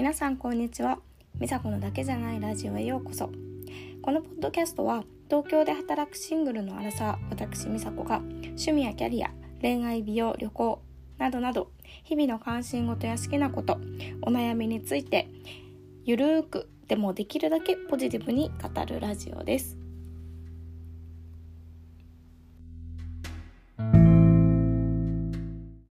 皆さんこんにちは。みさこのだけじゃないラジオへようこそ。このポッドキャストは東京で働くシングルのアラサー私みさこが趣味やキャリア、恋愛、美容、旅行などなど日々の関心事や好きなこと、お悩みについてゆるーくでもできるだけポジティブに語るラジオです。